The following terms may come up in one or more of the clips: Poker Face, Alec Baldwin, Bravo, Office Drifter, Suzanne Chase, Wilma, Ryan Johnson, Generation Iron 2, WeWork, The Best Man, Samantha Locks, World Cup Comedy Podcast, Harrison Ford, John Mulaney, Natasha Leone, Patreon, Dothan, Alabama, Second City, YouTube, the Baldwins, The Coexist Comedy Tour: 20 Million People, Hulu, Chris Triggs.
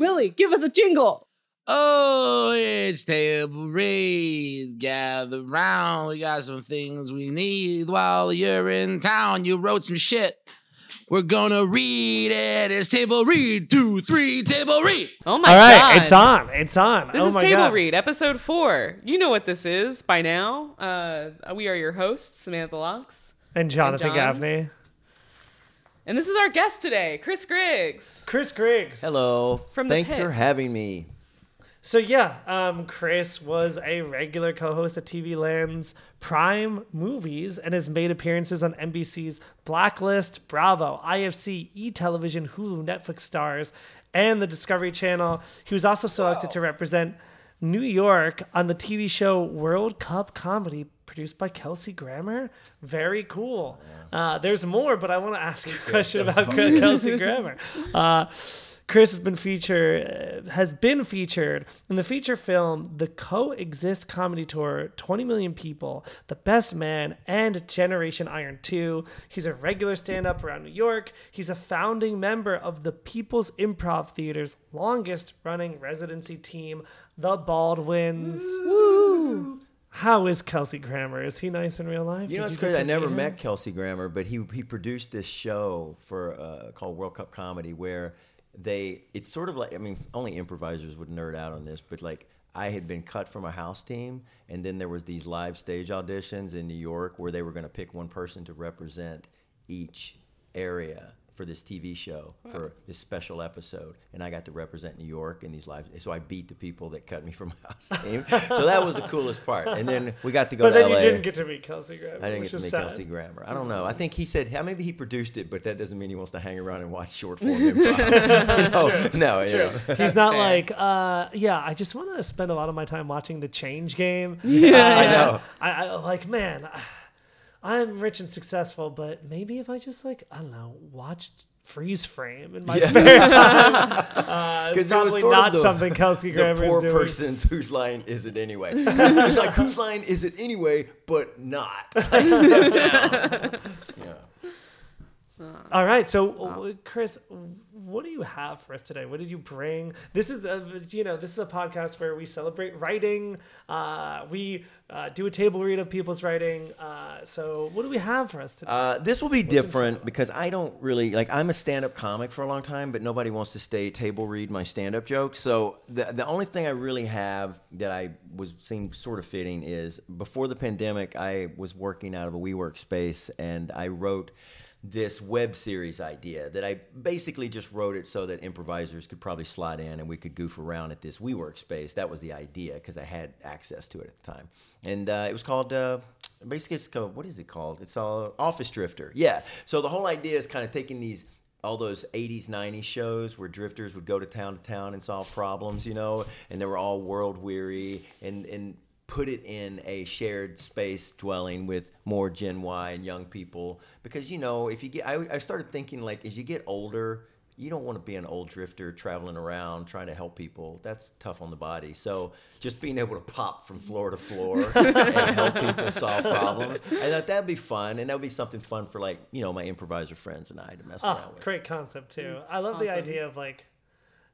Willie, give us a jingle. Oh, it's Table Read. Gather round. We got some things we need while you're in town. You wrote some shit. We're gonna read it. It's Table Read. 2, 3, Table Read. Oh my God. All right, it's on. It's on. This is Table Read, episode 4. You know what this is by now. We are your hosts, Samantha Locks. And Jonathan Gavney. And this is our guest today, Chris Triggs. Chris Triggs. Hello. From the Thanks pit. For having me. So yeah, Chris was a regular co-host at TV Land's Prime Movies and has made appearances on NBC's Blacklist, Bravo, IFC, E-Television, Hulu, Netflix Stars, and the Discovery Channel. He was also selected to represent New York on the TV show World Cup Comedy, produced by Kelsey Grammer. Very cool. There's more, but I want to ask you a question about Kelsey Grammer. Chris has been featured in the feature film The Coexist Comedy Tour: 20 Million People, The Best Man, and Generation Iron 2. He's a regular stand-up around New York. He's a founding member of the People's Improv Theater's longest-running residency team, the Baldwins. Woo! How is Kelsey Grammer? Is he nice in real life? You know, it's crazy. I never met Kelsey Grammer, but he produced this show for called World Cup Comedy, where it's sort of like, I mean, only improvisers would nerd out on this, but like I had been cut from a house team, and then there was these live stage auditions in New York where they were going to pick one person to represent each area for this TV show, for this special episode, and I got to represent New York in these live. So I beat the people that cut me from my house team. So that was the coolest part. And then we got to go to LA. But then you didn't get to meet Kelsey Grammer. I didn't get to meet Kelsey Grammer. I don't know. I think he said, maybe he produced it, but that doesn't mean he wants to hang around and watch short form improv. No, he's not fair. I just want to spend a lot of my time watching The Change Game. Yeah, I know. I'm rich and successful, but maybe if I just watch Freeze Frame in my spare time, it's probably not something Kelsey Grammer is doing. The poor person's Whose Line Is It Anyway? It's like, whose line is it anyway, but not. Like, step down. All right, so Chris, what do you have for us today? What did you bring? This is a podcast where we celebrate writing. We do a table read of people's writing. So what do we have for us today? This will be different because I don't really I'm a stand-up comic for a long time, but nobody wants to stay table read my stand-up jokes. So the only thing I really have that seemed sort of fitting is before the pandemic, I was working out of a WeWork space and I wrote this web series idea that I basically just wrote it so that improvisers could probably slide in and we could goof around at this WeWork space. That was the idea because I had access to it at the time. And it was called, what is it called? It's Office Drifter. Yeah. So the whole idea is kind of taking all those 80s, 90s shows where drifters would go to town and solve problems, and they were all world weary and put it in a shared space dwelling with more Gen Y and young people. Because, if you get, I started thinking as you get older, you don't want to be an old drifter traveling around trying to help people. That's tough on the body. So just being able to pop from floor to floor and help people solve problems, I thought that'd be fun. And that would be something fun for my improviser friends and I to mess around with. Great concept too. It's I love awesome. The idea of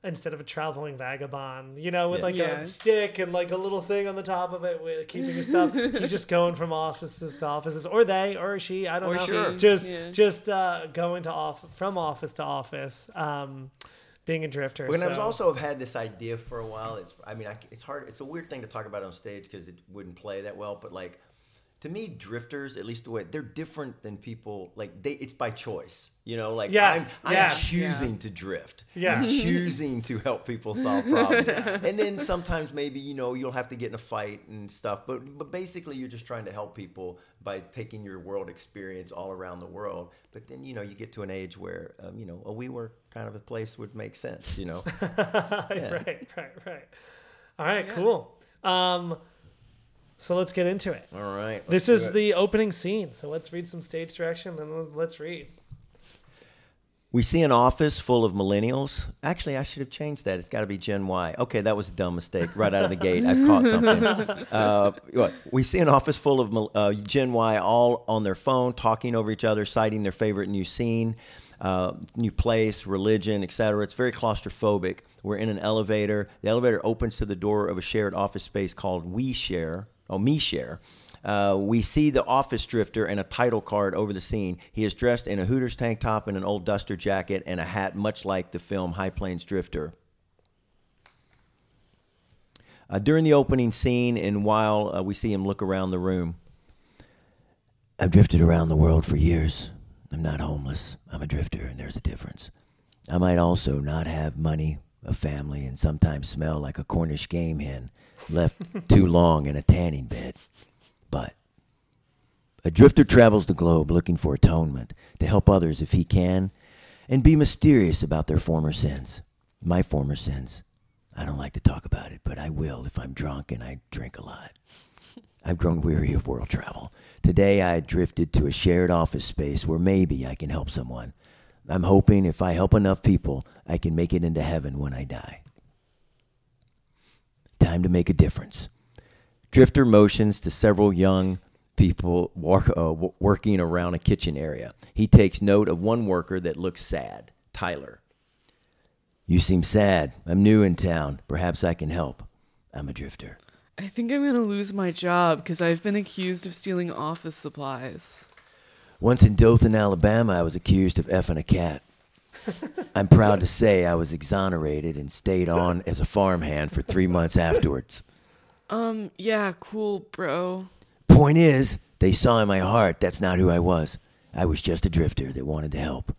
instead of a traveling vagabond, with a stick and a little thing on the top of it with keeping his stuff. He's just going from offices to offices, or they or she, I don't know. Sure. Just going from office to office, being a drifter. When I was also have had this idea for a while. It's hard. It's a weird thing to talk about on stage because it wouldn't play that well, but to me, drifters, at least the way they're different than people, it's by choice, Yes, I'm choosing to drift. Yeah. I'm choosing to help people solve problems. And then sometimes maybe, you'll have to get in a fight and stuff. But basically, you're just trying to help people by taking your world experience all around the world. But then, you get to an age where, a WeWork kind of a place would make sense, Yeah. Right. All right, cool. So let's get into it. All right. This is the opening scene. So let's read some stage direction, then let's read. We see an office full of millennials. Actually, I should have changed that. It's got to be Gen Y. Okay, that was a dumb mistake. Right out of the gate, I've caught something. We see an office full of Gen Y all on their phone, talking over each other, citing their favorite new scene. new place, religion, etc. It's very claustrophobic. We're in an elevator. The elevator opens to the door of a shared office space called WeShare, or MeShare. We see the office drifter and a title card over the scene. He is dressed in a Hooters tank top and an old duster jacket and a hat, much like the film High Plains Drifter. During the opening scene, and while we see him look around the room, I've drifted around the world for years. I'm not homeless. I'm a drifter, and there's a difference. I might also not have money, a family, and sometimes smell like a Cornish game hen left too long in a tanning bed. But a drifter travels the globe looking for atonement, to help others if he can, and be mysterious about their former sins. My former sins. I don't like to talk about it, but I will if I'm drunk and I drink a lot. I've grown weary of world travel. Today I drifted to a shared office space where maybe I can help someone. I'm hoping if I help enough people, I can make it into heaven when I die. Time to make a difference. Drifter motions to several young people working around a kitchen area. He takes note of one worker that looks sad, Tyler. You seem sad. I'm new in town. Perhaps I can help. I'm a drifter. I think I'm going to lose my job because I've been accused of stealing office supplies. Once in Dothan, Alabama, I was accused of effing a cat. I'm proud to say I was exonerated and stayed on as a farmhand for 3 months afterwards. Yeah, cool, bro. Point is, they saw in my heart that's not who I was. I was just a drifter that wanted to help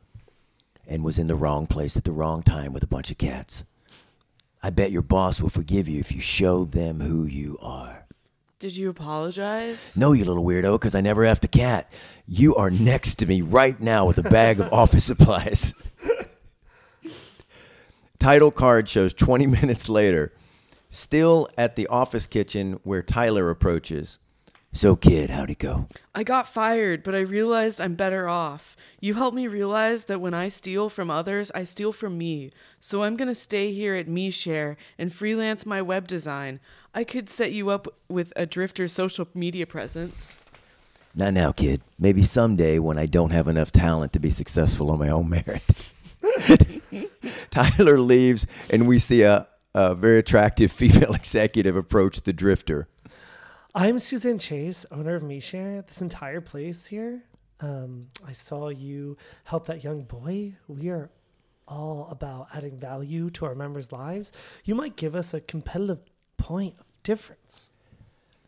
and was in the wrong place at the wrong time with a bunch of cats. I bet your boss will forgive you if you show them who you are. Did you apologize? No, you little weirdo, because I never effed a cat. You are next to me right now with a bag of office supplies. Title card shows 20 minutes later. Still at the office kitchen where Tyler approaches. So, kid, how'd it go? I got fired, but I realized I'm better off. You helped me realize that when I steal from others, I steal from me. So I'm going to stay here at MeShare and freelance my web design. I could set you up with a drifter social media presence. Not now, kid. Maybe someday when I don't have enough talent to be successful on my own merit. Tyler leaves, and we see a very attractive female executive approach the drifter. I'm Suzanne Chase, owner of MeShare, this entire place here. I saw you help that young boy. We are all about adding value to our members' lives. You might give us a competitive point of difference.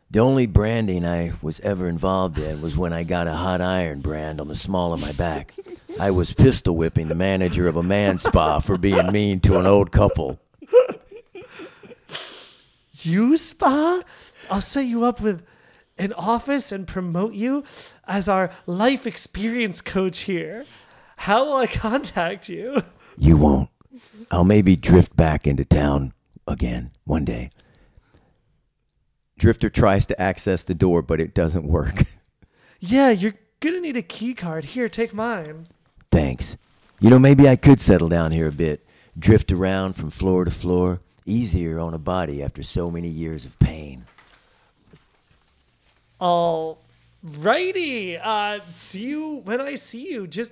The only branding I was ever involved in was when I got a hot iron brand on the small of my back. I was pistol whipping the manager of a man spa for being mean to an old couple. You spa? I'll set you up with an office and promote you as our life experience coach here. How will I contact you? You won't. I'll maybe drift back into town again one day. Drifter tries to access the door, but it doesn't work. Yeah, you're going to need a key card. Here, take mine. Thanks. You know, maybe I could settle down here a bit. Drift around from floor to floor. Easier on a body after so many years of pain. All righty. See you when I see you. Just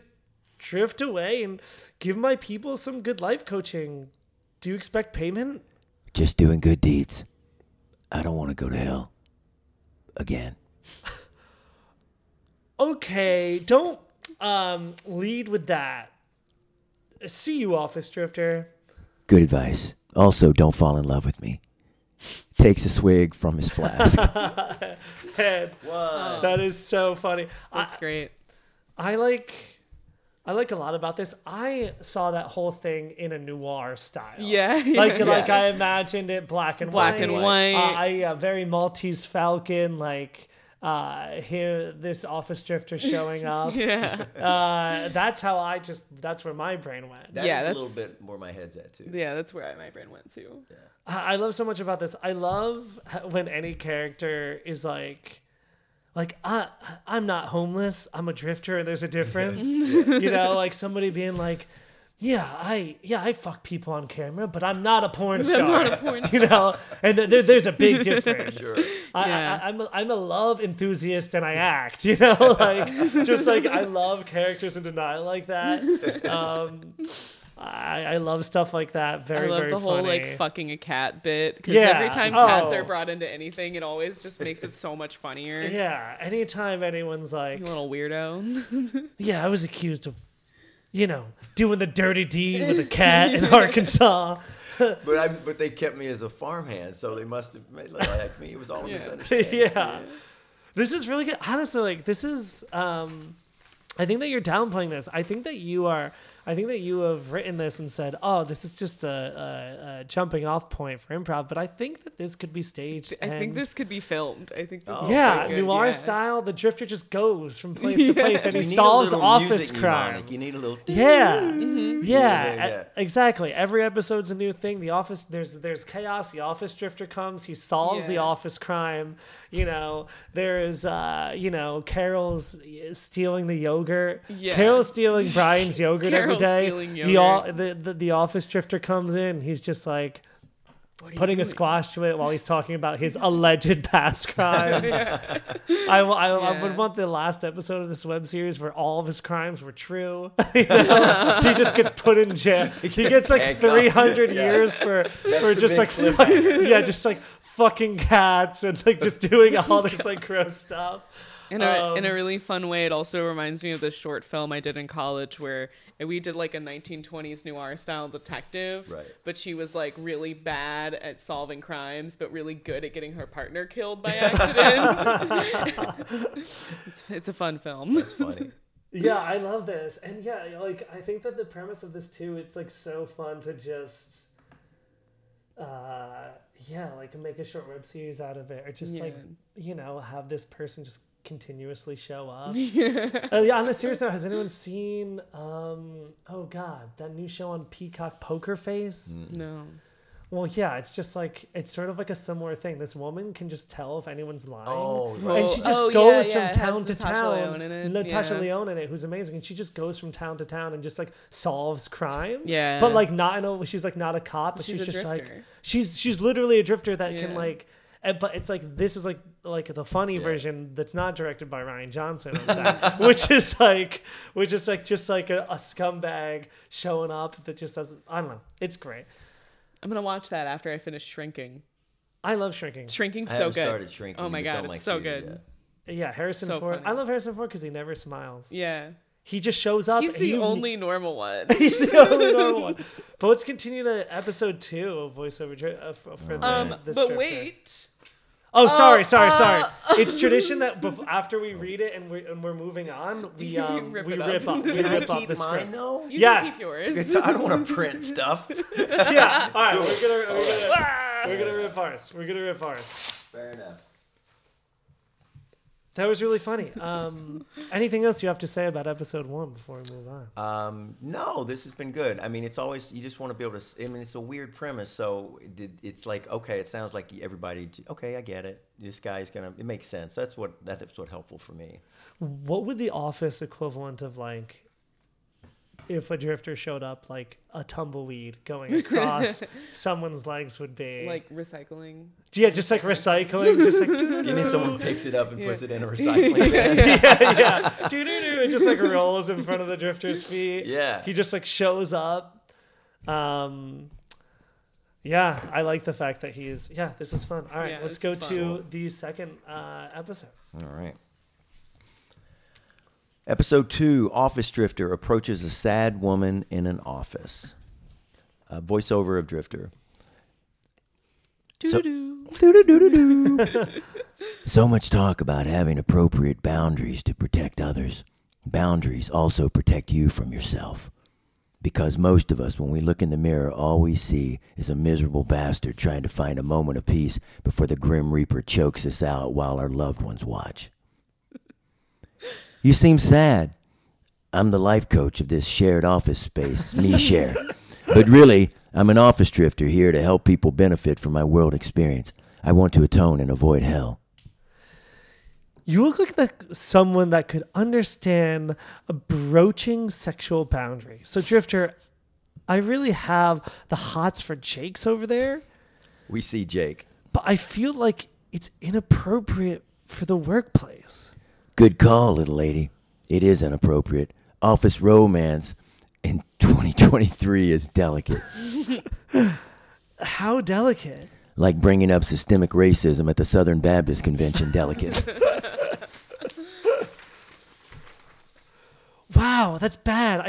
drift away and give my people some good life coaching. Do you expect payment? Just doing good deeds. I don't want to go to hell. Again. Okay, don't lead with that. See you, office drifter. Good advice. Also, don't fall in love with me. Takes a swig from his flask. Man, whoa. That is so funny. That's great. I like a lot about this. I saw that whole thing in a noir style. Yeah. Like I imagined it black and white. I very Maltese Falcon, like here this office drifter showing up. Yeah. That's where my brain went. That's a little bit where my head's at too. Yeah, that's where my brain went too. Yeah. I love so much about this. I love when any character is like I'm not homeless. I'm a drifter, and there's a difference. You know, like somebody being like, I fuck people on camera, but I'm not a porn star. I'm not a porn star. You know, and there's a big difference. Sure. I'm a love enthusiast and I act, you know, like just like I love characters in denial like that. I love stuff like that. Very, very funny. I love the whole like fucking a cat bit. Because every time cats are brought into anything, it always just makes it so much funnier. Yeah. Anytime anyone's like, you little weirdo. Yeah, I was accused of, you know, doing the dirty deed with a cat in Arkansas. But they kept me as a farmhand, so they must have made like me. It was all a misunderstanding. Yeah. This is really good. Honestly, like this is, I think that you're downplaying this. I think that you have written this and said, "Oh, this is just a jumping-off point for improv." But I think that this could be staged. I think this could be filmed. I think. Noir style. The drifter just goes from place to place, and he solves office crime. You need a little. Exactly. Every episode's a new thing. The office. There's chaos. The office drifter comes. He solves the office crime. You know, there's Carol's stealing the yogurt. Yeah. Carol's stealing Brian's yogurt. Every day, the office drifter comes in. He's just like putting a squash to it while he's talking about his alleged past crimes. I would want the last episode of this web series where all of his crimes were true. You know? He just gets put in jail. He gets like 300 years for just like fucking cats and like just doing all this like gross stuff. In a really fun way, it also reminds me of this short film I did in college where we did like a 1920s noir style detective, but she was like really bad at solving crimes, but really good at getting her partner killed by accident. It's a fun film. That's funny. Yeah, I love this. And like I think that the premise of this too, it's like so fun to just... make a short web series out of it, or just have this person just continuously show up. On a serious note, has anyone seen that new show on Peacock, Poker Face? No. Well, it's just like it's sort of like a similar thing. This woman can just tell if anyone's lying, and she just goes from town to town. Natasha Leone in it, who's amazing, and she just goes from town to town and just like solves crime. Yeah, but like she's like not a cop, but she's just drifter. Like she's literally a drifter that can like. But it's like this is like the funny version that's not directed by Ryan Johnson, which is like a scumbag showing up that just doesn't. I don't know. It's great. I'm gonna watch that after I finish Shrinking. I love Shrinking. Shrinking's so good. I started Shrinking. Oh my god, it's so good. Yeah, Harrison Ford. Funny. I love Harrison Ford because he never smiles. Yeah, he just shows up. He's the only normal one. He's the only normal one. But let's continue to episode 2 of voiceover for this. But wait. Oh, sorry. It's tradition that after we read it and we're moving on, we rip up. Can I keep mine though? Yes. You can keep yours. I don't want to print stuff. Yeah. All right. We're gonna rip ours. Fair enough. That was really funny. Anything else you have to say about episode 1 before we move on? No, this has been good. I mean, it's always, you just want to be able to, I mean, it's a weird premise. So it's like, okay, it sounds like everybody, okay, I get it. This guy's going to, it makes sense. That's what's helpful for me. What would the office equivalent of like, if a drifter showed up like a tumbleweed going across someone's legs would be? Like recycling? Yeah, just like recycling. Just like, you mean someone picks it up and puts it in a recycling bin? Yeah. Doo-doo-doo. It just like rolls in front of the drifter's feet. Yeah. He just like shows up. I like the fact that he is, this is fun. All right, let's go to the second episode. All right. Episode 2, Office Drifter approaches a sad woman in an office. A voiceover of Drifter. So much talk about having appropriate boundaries to protect others. Boundaries also protect you from yourself. Because most of us, when we look in the mirror, all we see is a miserable bastard trying to find a moment of peace before the Grim Reaper chokes us out while our loved ones watch. You seem sad. I'm the life coach of this shared office space, MeShare. But really, I'm an office drifter here to help people benefit from my world experience. I want to atone and avoid hell. You look like someone that could understand a broaching sexual boundary. So, Drifter, I really have the hots for Jake's over there. We see Jake. But I feel like it's inappropriate for the workplace. Good call, little lady. It is inappropriate. Office romance in 2023 is delicate. How delicate? Like bringing up systemic racism at the Southern Baptist Convention, delicate. Wow, that's bad.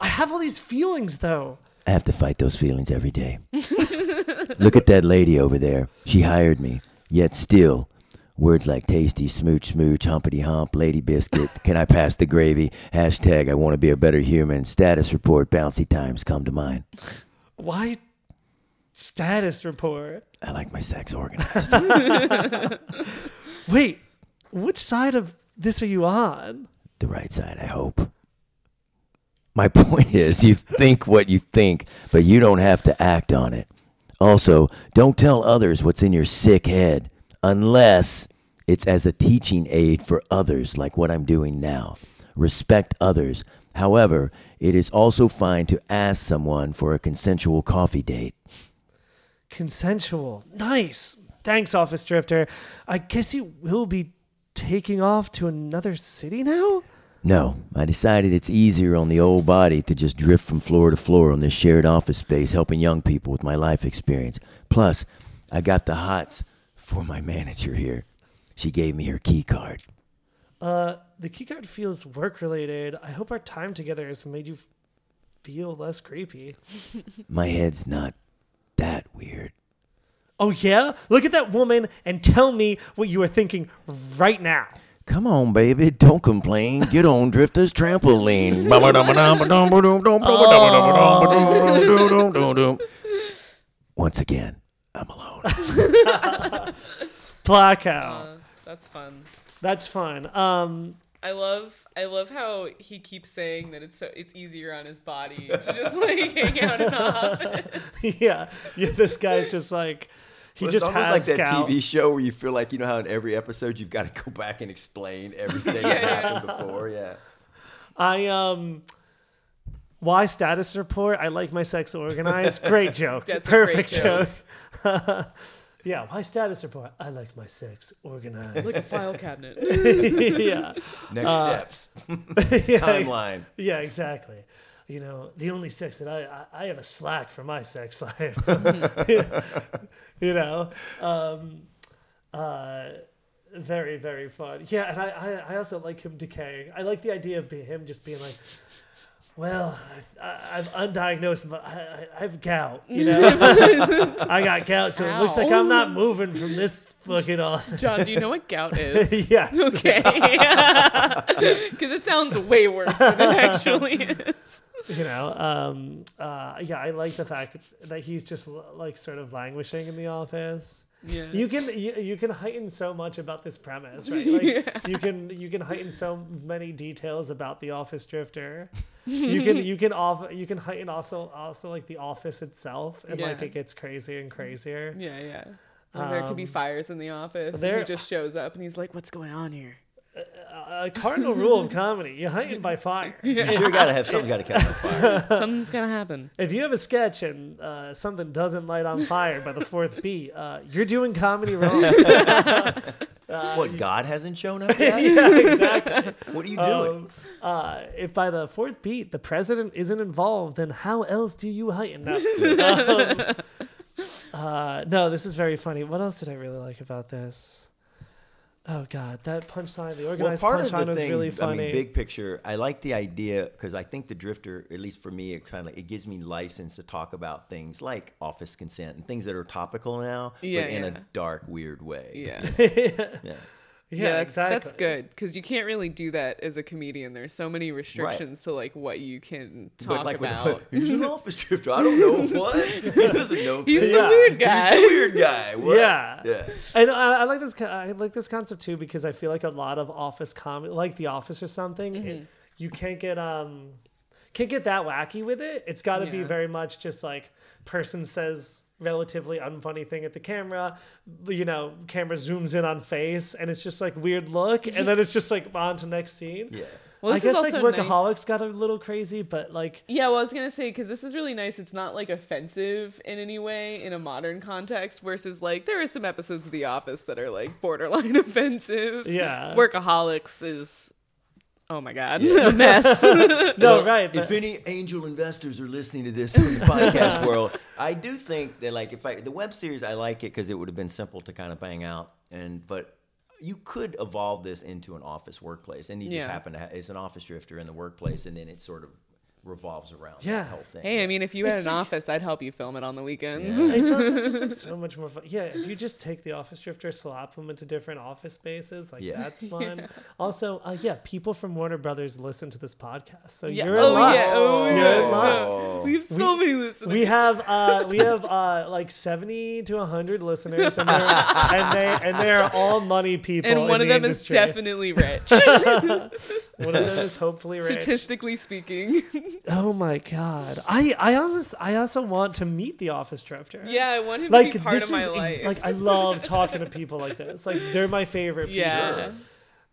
I have all these feelings, though. I have to fight those feelings every day. Look at that lady over there. She hired me, yet still. Words like tasty, smooch, smooch, humpity hump, lady biscuit, can I pass the gravy, hashtag I want to be a better human, status report, bouncy times come to mind. Why status report? I like my sex organized. Wait, which side of this are you on? The right side, I hope. My point is, you think what you think, but you don't have to act on it. Also, don't tell others what's in your sick head. Unless it's as a teaching aid for others, like what I'm doing now. Respect others. However, it is also fine to ask someone for a consensual coffee date. Consensual. Nice. Thanks, Office Drifter. I guess you will be taking off to another city now? No. I decided it's easier on the old body to just drift from floor to floor on this shared office space, helping young people with my life experience. Plus, I got the hots for my manager here. She gave me her key card. The key card feels work-related. I hope our time together has made you feel less creepy. My head's not that weird. Oh, yeah? Look at that woman and tell me what you are thinking right now. Come on, baby. Don't complain. Get on Drifter's trampoline. Oh. Once again, I'm alone. Blackout. That's fun. That's fun. I love how he keeps saying that it's easier on his body to just like hang out in the office. Yeah. This guy's just like it's almost like that gout. TV show where you feel like, you know how in every episode you've got to go back and explain everything that happened before. Yeah. Why status report? I like my sex organized. Great joke. That's perfect. A great joke. Yeah, why status report? I like my sex organized. Like a file cabinet. Yeah. Next steps. Timeline. Yeah, exactly. You know, the only sex that I have a slack for my sex life. You know? Very, very fun. Yeah, and I also like him decaying. I like the idea of him just being like, well, I've undiagnosed, but I have gout, you know? I got gout, so It looks like I'm not moving from this fucking office. John, do you know what gout is? Yes. Okay. Because it sounds way worse than it actually is. You know, I like the fact that he's just like sort of languishing in the office. Yeah. You can heighten so much about this premise, right? Like you can heighten so many details about the Office Drifter. You can heighten also like the office itself, and like it gets crazier and crazier. Yeah, yeah. There could be fires in the office. And he just shows up and he's like, "What's going on here?" A cardinal rule of comedy: you heighten by fire. Yeah. You sure gotta have something. Gotta catch on fire. Something's gonna happen. If you have a sketch and something doesn't light on fire by the fourth beat, you're doing comedy wrong. God hasn't shown up yet? Yeah, exactly. What are you doing? If by the fourth beat the president isn't involved, then how else do you heighten up? No, this is very funny. What else did I really like about this? Oh, God, that punchline, the organized punchline was really funny. I mean, big picture, I like the idea because I think the Drifter, at least for me, it kind of like, it gives me license to talk about things like office consent and things that are topical now, but in a dark, weird way. Yeah. Exactly. That's good because you can't really do that as a comedian. There's so many restrictions to like what you can talk about. He's an Office Drifter. I don't know what. He doesn't know. He's the weird guy. He's the weird guy. What? Yeah. And I like this. I like this concept too because I feel like a lot of office comedy, like The Office or something, you can't get that wacky with it. It's got to be very much just like person says relatively unfunny thing at the camera, you know, camera zooms in on face and it's just like weird look and then it's just like on to next scene. Well, this I guess is also like workaholics nice. Got a little crazy, but like yeah. Well, I was gonna say because this is really nice. It's not like offensive in any way in a modern context. Versus like there are some episodes of The Office that are like borderline offensive. Yeah, workaholics is. Oh my God, yeah. A mess. No, right. But... If any angel investors are listening to this in the podcast world, I do think that like if I the web series, I like it because it would have been simple to kind of bang out, and but you could evolve this into an office workplace, and you just happen to have it's an office drifter in the workplace, and then it sort of revolves around that whole thing. Hey, I mean, if you had an office, I'd help you film it on the weekends. Yeah. It's also just like so much more fun. Yeah, if you just take the office drifter, slap them into different office spaces, like that's fun. Yeah. Also, people from Warner Brothers listen to this podcast, so you're a lot. Yeah. Oh, we have so many listeners. We have like 70 to 100 listeners, and they are all money people. And one of them industry. Is definitely rich. One of them is hopefully rich. Statistically speaking. Oh my God! I also want to meet the office drifter. Yeah, I want him to be part of my life. Like I love talking to people like this. Like they're my favorite people. Yeah.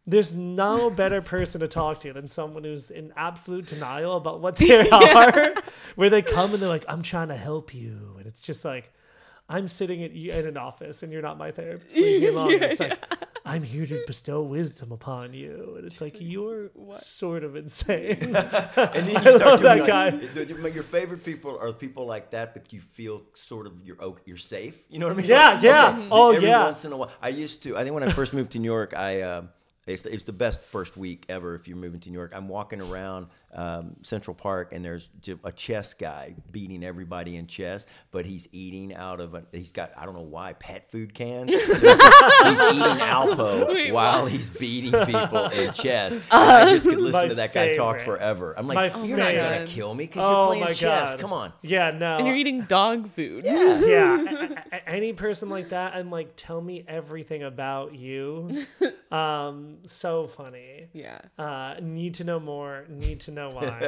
There's no better person to talk to than someone who's in absolute denial about what they are. Where they come and they're like, "I'm trying to help you," and it's just like, "I'm sitting in an office and you're not my therapist. Leave me alone." It's like. I'm here to bestow wisdom upon you. And it's like, you're sort of insane. And then you start to that guy. Your favorite people are people like that, but you feel sort of you're safe. You know what I mean? Yeah, like, yeah. Okay. Oh, every once in a while. I think when I first moved to New York, it's the best first week ever if you're moving to New York. I'm walking around Central Park, and there's a chess guy beating everybody in chess, but he's eating out of he's got, I don't know why, pet food cans. So he's eating Alpo while he's beating people in chess. I just could listen to that guy talk forever. I'm like, you're not going to kill me because you're playing chess. God. Come on. Yeah, no. And you're eating dog food. Yeah. Any person like that, I'm like, tell me everything about you. So funny. Yeah. Need to know more. Need to know why.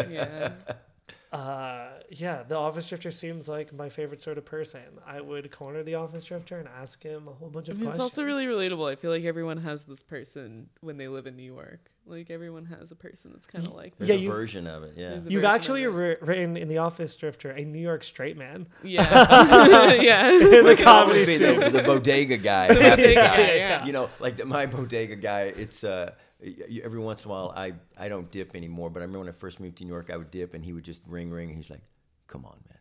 The office drifter seems like my favorite sort of person. I would corner the office drifter and ask him a whole bunch of questions. It's also really relatable. I feel like everyone has this person when they live in New York. Like everyone has a person that's kind of like there's a version of it. Yeah, you've actually written in the office drifter a New York straight man. Yeah, yeah. In the comedy scene, the bodega guy. The bodega guy. Yeah. You know, like my bodega guy. It's every once in a while, I don't dip anymore, but I remember when I first moved to New York, I would dip, and he would just ring, and he's like, come on, man,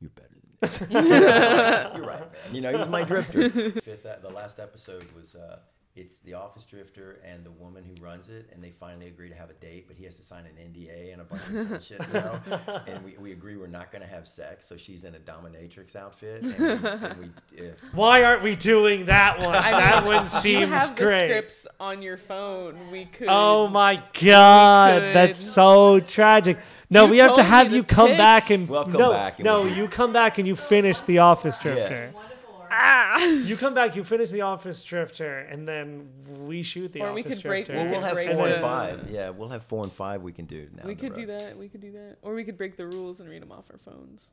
you're better than this. You're right, man. You know, he was my drifter. The last episode was, it's the office drifter and the woman who runs it, and they finally agree to have a date, but he has to sign an NDA and a bunch of bullshit, you know? And we agree we're not going to have sex, so she's in a dominatrix outfit. And we why aren't we doing that one? That one seems great. You have the scripts on your phone. We could. Oh, my God. That's so tragic. No, we have to have you come back and... We'll come back. No, you come back and you finish the office drifter. Yeah. You come back, you finish the office drifter, and then we shoot the office drifter. We'll have 4 and 5. Yeah, we'll have 4 and 5 we can do now. We could do that. We could do that. Or we could break the rules and read them off our phones.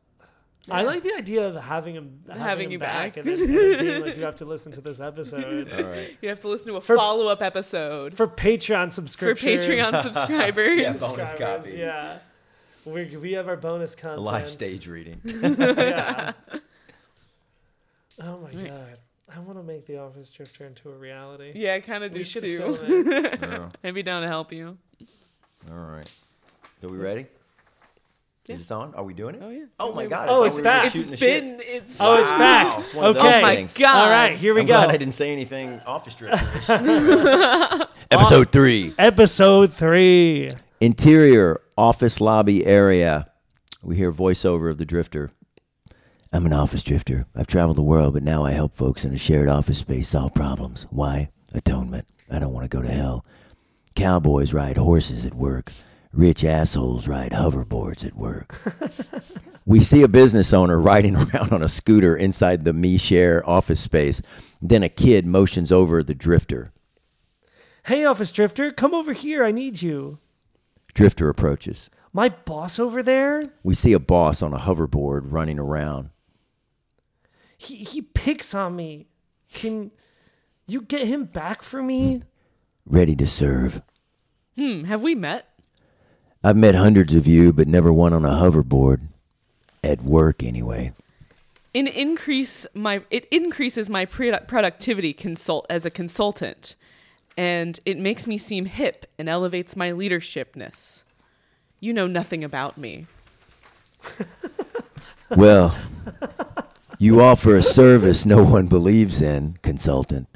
Yeah. I like the idea of having you back. And then being like, you have to listen to this episode. All right. You have to listen to a follow-up episode. For Patreon subscribers. Yeah, bonus copy. Yeah. We have our bonus content. Live stage reading. Yeah. Oh my God. I want to make the office drifter into a reality. Yeah, I kind of do too. Yeah. I'd be down to help you. All right. Are we ready? Yeah. Is this on? Are we doing it? Oh, yeah. Oh, my God. Oh, it's back. It's back. Okay. Oh, my God. All right. Here we go. I'm glad I didn't say anything office drifter-ish. Episode 3. Interior office lobby area. We hear voiceover of the drifter. I'm an office drifter. I've traveled the world, but now I help folks in a shared office space solve problems. Why? Atonement. I don't want to go to hell. Cowboys ride horses at work. Rich assholes ride hoverboards at work. We see a business owner riding around on a scooter inside the MeShare office space. Then a kid motions over the drifter. Hey, office drifter, come over here. I need you. Drifter approaches. My boss over there? We see a boss on a hoverboard running around. He picks on me. Can you get him back for me? Ready to serve. Have we met? I've met hundreds of you, but never one on a hoverboard. At work, anyway. It increases my productivity as a consultant, and it makes me seem hip and elevates my leadershipness. You know nothing about me. Well, you offer a service no one believes in, consultant,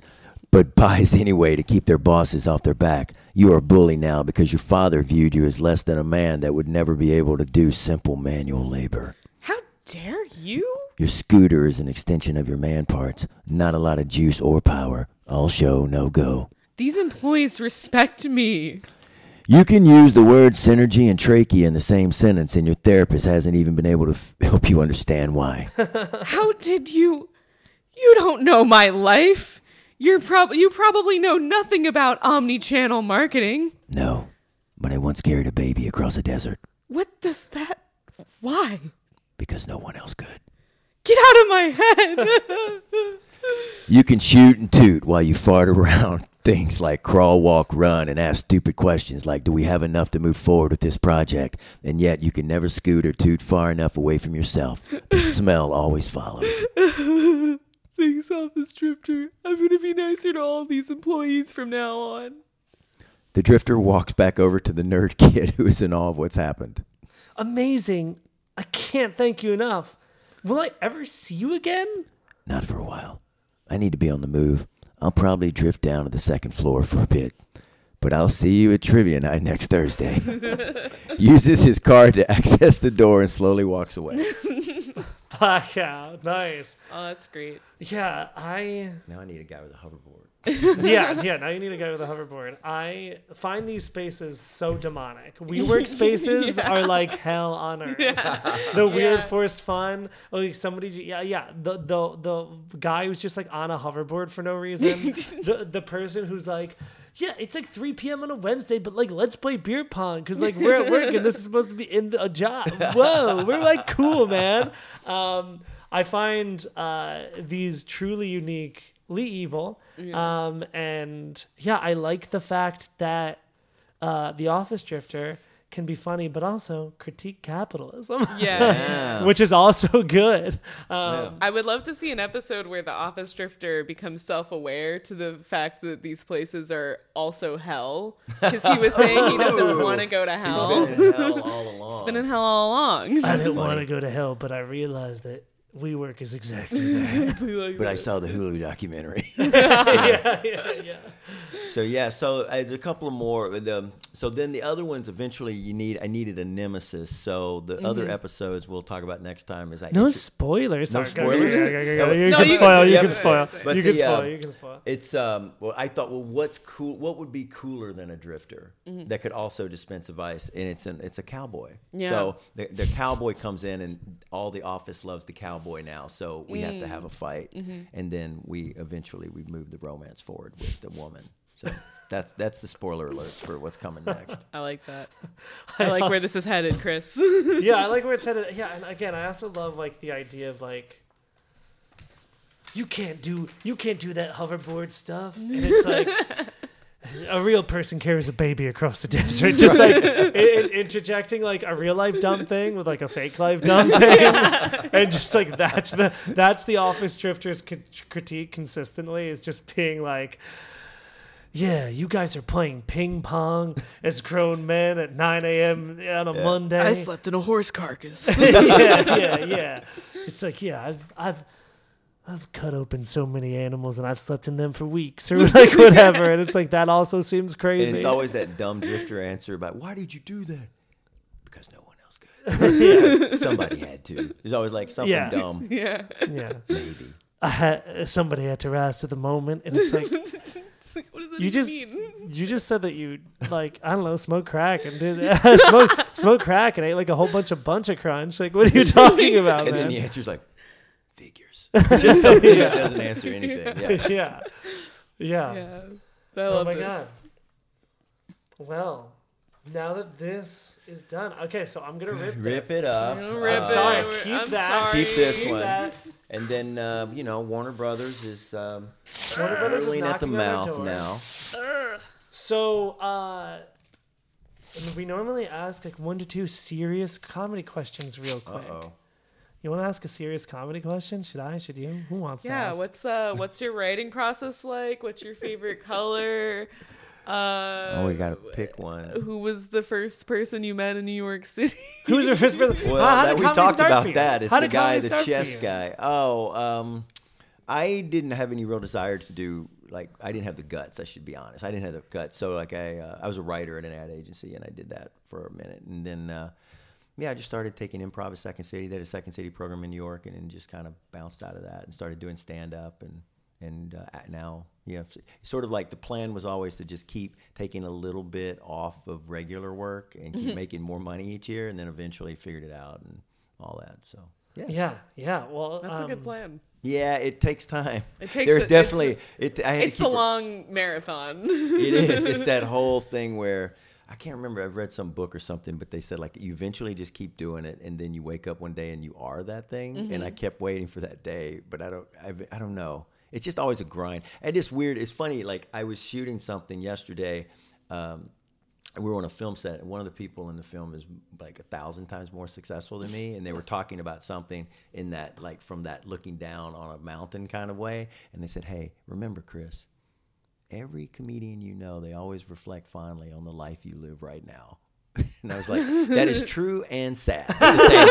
but buys anyway to keep their bosses off their back. You are a bully now because your father viewed you as less than a man that would never be able to do simple manual labor. How dare you? Your scooter is an extension of your man parts. Not a lot of juice or power. All show, no go. These employees respect me. You can use the word synergy and trachea in the same sentence, and your therapist hasn't even been able to help you understand why. How did you... You don't know my life. You probably know nothing about omni-channel marketing. No, but I once carried a baby across a desert. What does that... Why? Because no one else could. Get out of my head! You can shoot and toot while you fart around. Things like crawl, walk, run, and ask stupid questions like, do we have enough to move forward with this project? And yet you can never scoot or toot far enough away from yourself. The smell always follows. Thanks, Office Drifter. I'm going to be nicer to all these employees from now on. The Drifter walks back over to the nerd kid who is in awe of what's happened. Amazing. I can't thank you enough. Will I ever see you again? Not for a while. I need to be on the move. I'll probably drift down to the second floor for a bit, but I'll see you at trivia night next Thursday. Uses his card to access the door and slowly walks away. Fuck out. Nice. Oh, that's great. Yeah, Now I need a guy with a hoverboard. yeah, now you need a guy with a hoverboard. I find these spaces so demonic. WeWork spaces yeah. are like hell on earth. Yeah. The weird forced fun. Like somebody, the guy who's just like on a hoverboard for no reason. the person who's like, yeah, it's like 3 p.m. on a Wednesday, but like, let's play beer pong because like we're at work and this is supposed to be a job. Whoa, we're like cool, man. I find these truly uniquely evil. Yeah. And yeah, I like the fact that the Office Drifter can be funny, but also critique capitalism. Yeah. Which is also good. I would love to see an episode where the Office Drifter becomes self-aware to the fact that these places are also hell. Because he was saying he doesn't want to go to hell. He's been in hell all along. I didn't want to go to hell, but I realized that WeWork is exactly that. But I saw the Hulu documentary. Yeah. So there's a couple of more. So then the other ones eventually I needed a nemesis. So the other episodes we'll talk about next time. Spoilers. No spoilers? You can spoil. It's, I thought, what's cool? What would be cooler than a drifter that could also dispense advice? And it's a cowboy. Yeah. So the cowboy comes in and all the office loves the cowboy now, so we have to have a fight, and then we eventually move the romance forward with the woman. So that's the spoiler alerts for what's coming next. I like that. I like where this is headed, Chris. Yeah, I like where it's headed. Yeah, and again, I also love like the idea of like you can't do that hoverboard stuff, and it's like. A real person carries a baby across the desert. Just like interjecting like a real life dumb thing with like a fake life dumb thing. Yeah. And just like that's the Office Drifter's critique consistently is just being like, yeah, you guys are playing ping pong as grown men at 9 a.m. on a Monday. I slept in a horse carcass. Yeah. It's like, yeah, I've cut open so many animals and I've slept in them for weeks or like whatever. And it's like, that also seems crazy. And it's always that dumb drifter answer about, why did you do that? Because no one else could. Yeah. Somebody had to. There's always like something dumb. Yeah. Maybe. Somebody had to rise to the moment. And it's like... What does that mean? You just said that you like smoked crack and did smoked crack and ate like a whole bunch of crunch. Like, what are you talking about? And then the answer's like, figures. Just something that doesn't answer anything. Yeah. I love this. God. Well, now that this is done, okay, so I'm gonna rip it up. Keep this one. And then Warner Brothers is is knocking at the mouth now. So And we normally ask like 1 to 2 serious comedy questions real quick. Uh-oh. You want to ask a serious comedy question? Should I? Should you? Who wants to ask? Yeah, what's your writing process like? What's your favorite color? We got to pick one. Who was the first person you met in New York City? Who was the first person? Well, we talked about that. It's the guy, the chess guy. Oh, I didn't have any real desire to do, like, I didn't have the guts. I should be honest. I didn't have the guts. So, like, I was a writer at an ad agency, and I did that for a minute. And then, I just started taking improv at Second City. They had a Second City program in New York, and then just kind of bounced out of that and started doing stand-up and now... Yeah, sort of like the plan was always to just keep taking a little bit off of regular work and keep making more money each year, and then eventually figured it out and all that. So yeah. Well, that's a good plan. Yeah, it takes time. It's the long marathon. It is. It's that whole thing where I can't remember. I've read some book or something, but they said like you eventually just keep doing it, and then you wake up one day and you are that thing. Mm-hmm. And I kept waiting for that day, but I don't know. It's just always a grind. And it's weird. It's funny. Like, I was shooting something yesterday. We were on a film set, and one of the people in the film is like 1,000 times more successful than me. And they were talking about something in that, like, from that looking down on a mountain kind of way. And they said, hey, remember, Chris, every comedian you know, they always reflect fondly on the life you live right now. And I was like, that is true and sad at the same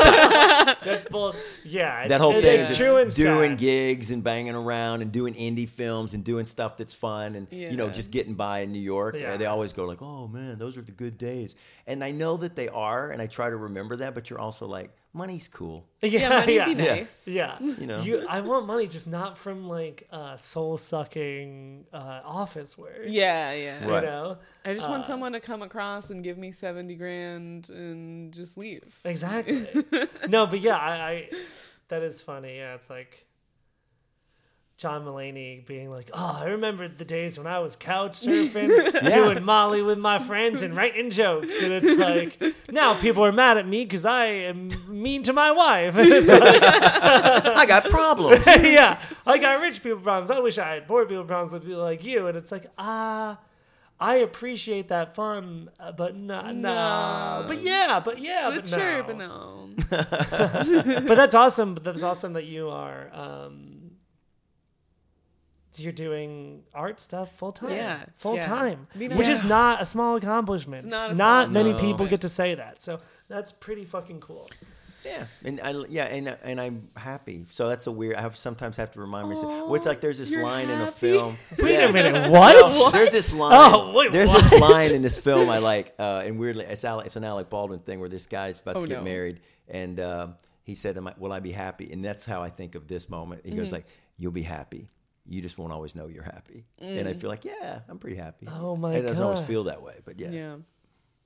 time. That's both. Yeah. That whole thing is true and doing sad. Gigs and banging around and doing indie films and doing stuff that's fun and, just getting by in New York. Yeah. They always go like, oh, man, those are the good days. And I know that they are, and I try to remember that, but you're also like, money's cool. Yeah, money'd be nice. Yeah. I want money, just not from like soul-sucking office work. Yeah. Right. You know? I just want someone to come across and give me $70,000 and just leave. Exactly. No, but yeah, I that is funny. Yeah, it's like John Mulaney being like, oh, I remembered the days when I was couch surfing, doing Molly with my friends and writing jokes. And it's like, now people are mad at me because I am mean to my wife. And it's like, I got problems. Yeah, I got rich people problems. I wish I had poor people problems with people like you. And it's like, I appreciate that fun, but no. But no. But that's awesome. But that's awesome that you are... you're doing art stuff full time, which is not a small accomplishment. Not many people get to say that, so that's pretty fucking cool. And I'm happy. So that's a weird. I sometimes have to remind myself. Well, it's like there's this line happy? In a film. Wait a minute, what? There's this line. Oh, wait, there's what? This line in this film I like, and weirdly, it's an Alec Baldwin thing where this guy's about to get married, and he said, "Will I be happy?" And that's how I think of this moment. He goes like, "You'll be happy. You just won't always know you're happy." And I feel like, I'm pretty happy. Oh, my God. It doesn't always feel that way, but yeah. Yeah. You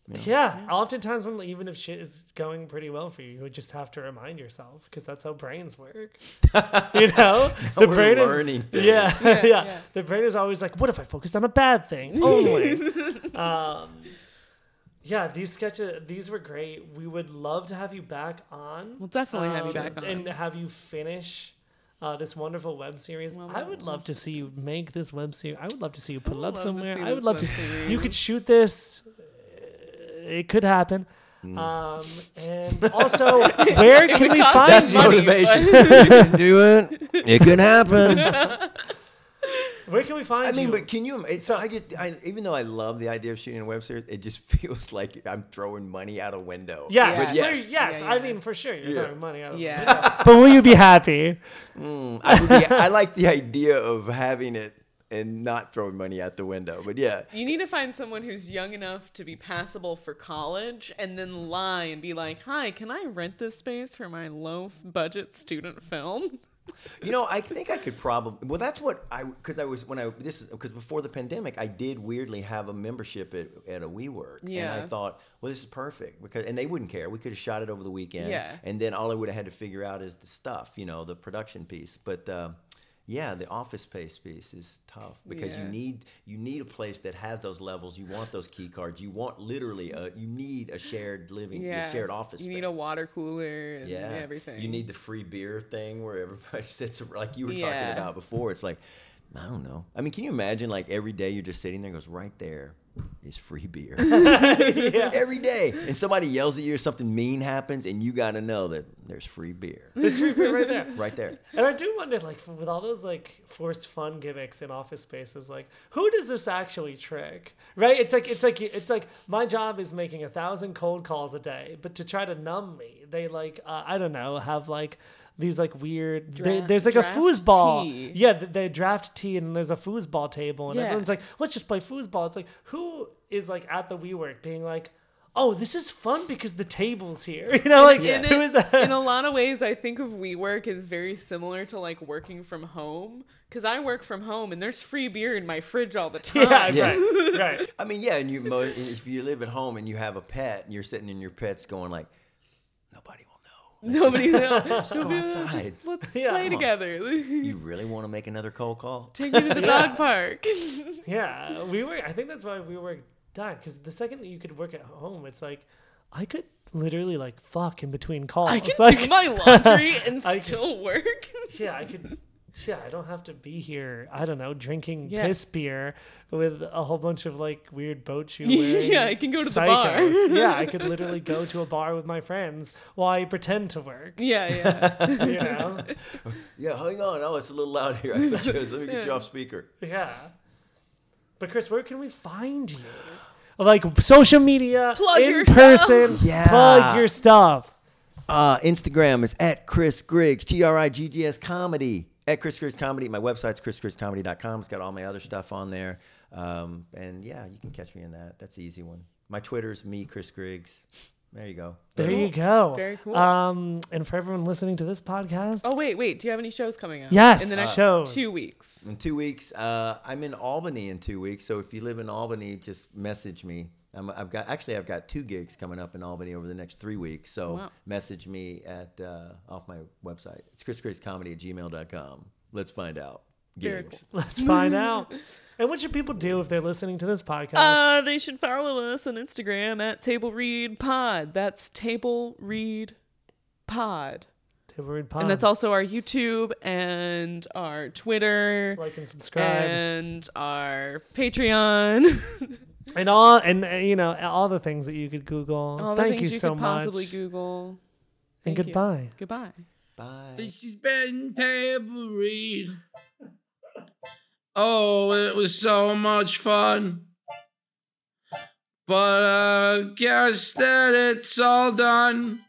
know? Yeah. Oftentimes, even if shit is going pretty well for you, you just have to remind yourself because that's how brains work. You know? The brain is learning. Yeah. The brain is always like, what if I focused on a bad thing only? Yeah, these sketches, these were great. We would love to have you back on. We'll definitely have you back on. And have you finish... this wonderful web series. I would love to see you make this web series. I would love to see you pull up somewhere. I would love to. You could shoot this. It could happen. And also, where can we find you? That's motivation. You can do it. It could happen. Where can we find you? I mean, but can you? So even though I love the idea of shooting a web series, it just feels like I'm throwing money out a window. Yes. I mean, for sure, you're throwing money out of a window. But will you be happy? I like the idea of having it and not throwing money out the window. But yeah, you need to find someone who's young enough to be passable for college, and then lie and be like, "Hi, can I rent this space for my low-budget student film?" I think I could probably. Well, that's what because before the pandemic, I did weirdly have a membership at a WeWork, and I thought, well, this is perfect because they wouldn't care. We could have shot it over the weekend, and then all I would have had to figure out is the stuff, the production piece. But the office space piece is tough because you need a place that has those levels. You want those key cards. You want literally you need a shared living, a shared office. You need a water cooler and everything. You need the free beer thing where everybody sits like you were talking about before. It's like, I don't know. I mean, can you imagine, like, every day you're just sitting there and goes, right there is free beer. Yeah. Every day. And somebody yells at you or something mean happens, and you got to know that there's free beer. There's free beer right there. Right there. And I do wonder, like, with all those, like, forced fun gimmicks in office spaces, like, who does this actually trick? Right? It's like my job is making 1,000 cold calls a day, but to try to numb me, they, like, I don't know, have, like, these like weird there's like a foosball tea. Yeah, they draft tea and there's a foosball table and everyone's like, let's just play foosball. It's like, who is like at the WeWork being like, oh, this is fun because the table's here, you know? Like, who is that? In a lot of ways, I think of WeWork as very similar to like working from home, because I work from home and there's free beer in my fridge all the time. Right. I mean, yeah, and if you live at home and you have a pet and you're sitting in your pet's going like, nobody wants. Just go outside. Let's play together. You really want to make another cold call? Take me to the dog park. I think that's why WeWork died, because the second you could work at home, it's like, I could literally like fuck in between calls. I could do my laundry and still work. I don't have to be here, I don't know, drinking piss beer with a whole bunch of like weird boat shoe wearing I can go to psychos. The bar. I could literally go to a bar with my friends while I pretend to work. You know? Hang on, it's a little loud here. Let me get you off speaker. But Chris, where can we find you? Like social media, plug in person, plug your stuff. Instagram is at Chris Griggs, Triggs Comedy. At Chris Griggs Comedy. My website's chrisgriggscomedy.com. It's got all my other stuff on there. And you can catch me in that. That's the easy one. My Twitter's me, Chris Griggs. There you go. There you go. Very cool. And for everyone listening to this podcast. Oh, wait. Do you have any shows coming up? Yes. In the next 2 weeks. In 2 weeks. I'm in Albany in 2 weeks. So if you live in Albany, just message me. I've got 2 gigs coming up in Albany over the next 3 weeks. So message me at off my website. It's chrisgriggscomedy@gmail.com. Let's find out. Gigs. Cool. Let's find out. And what should people do if they're listening to this podcast? They should follow us on Instagram at Table Read Pod. That's Table Read Pod. And that's also our YouTube and our Twitter. Like and subscribe. And our Patreon. And all, and you know, all the things that you could Google. All the things you so could possibly Google. And goodbye. Goodbye. Bye. This has been Table Read. Oh, it was so much fun. But I guess that it's all done.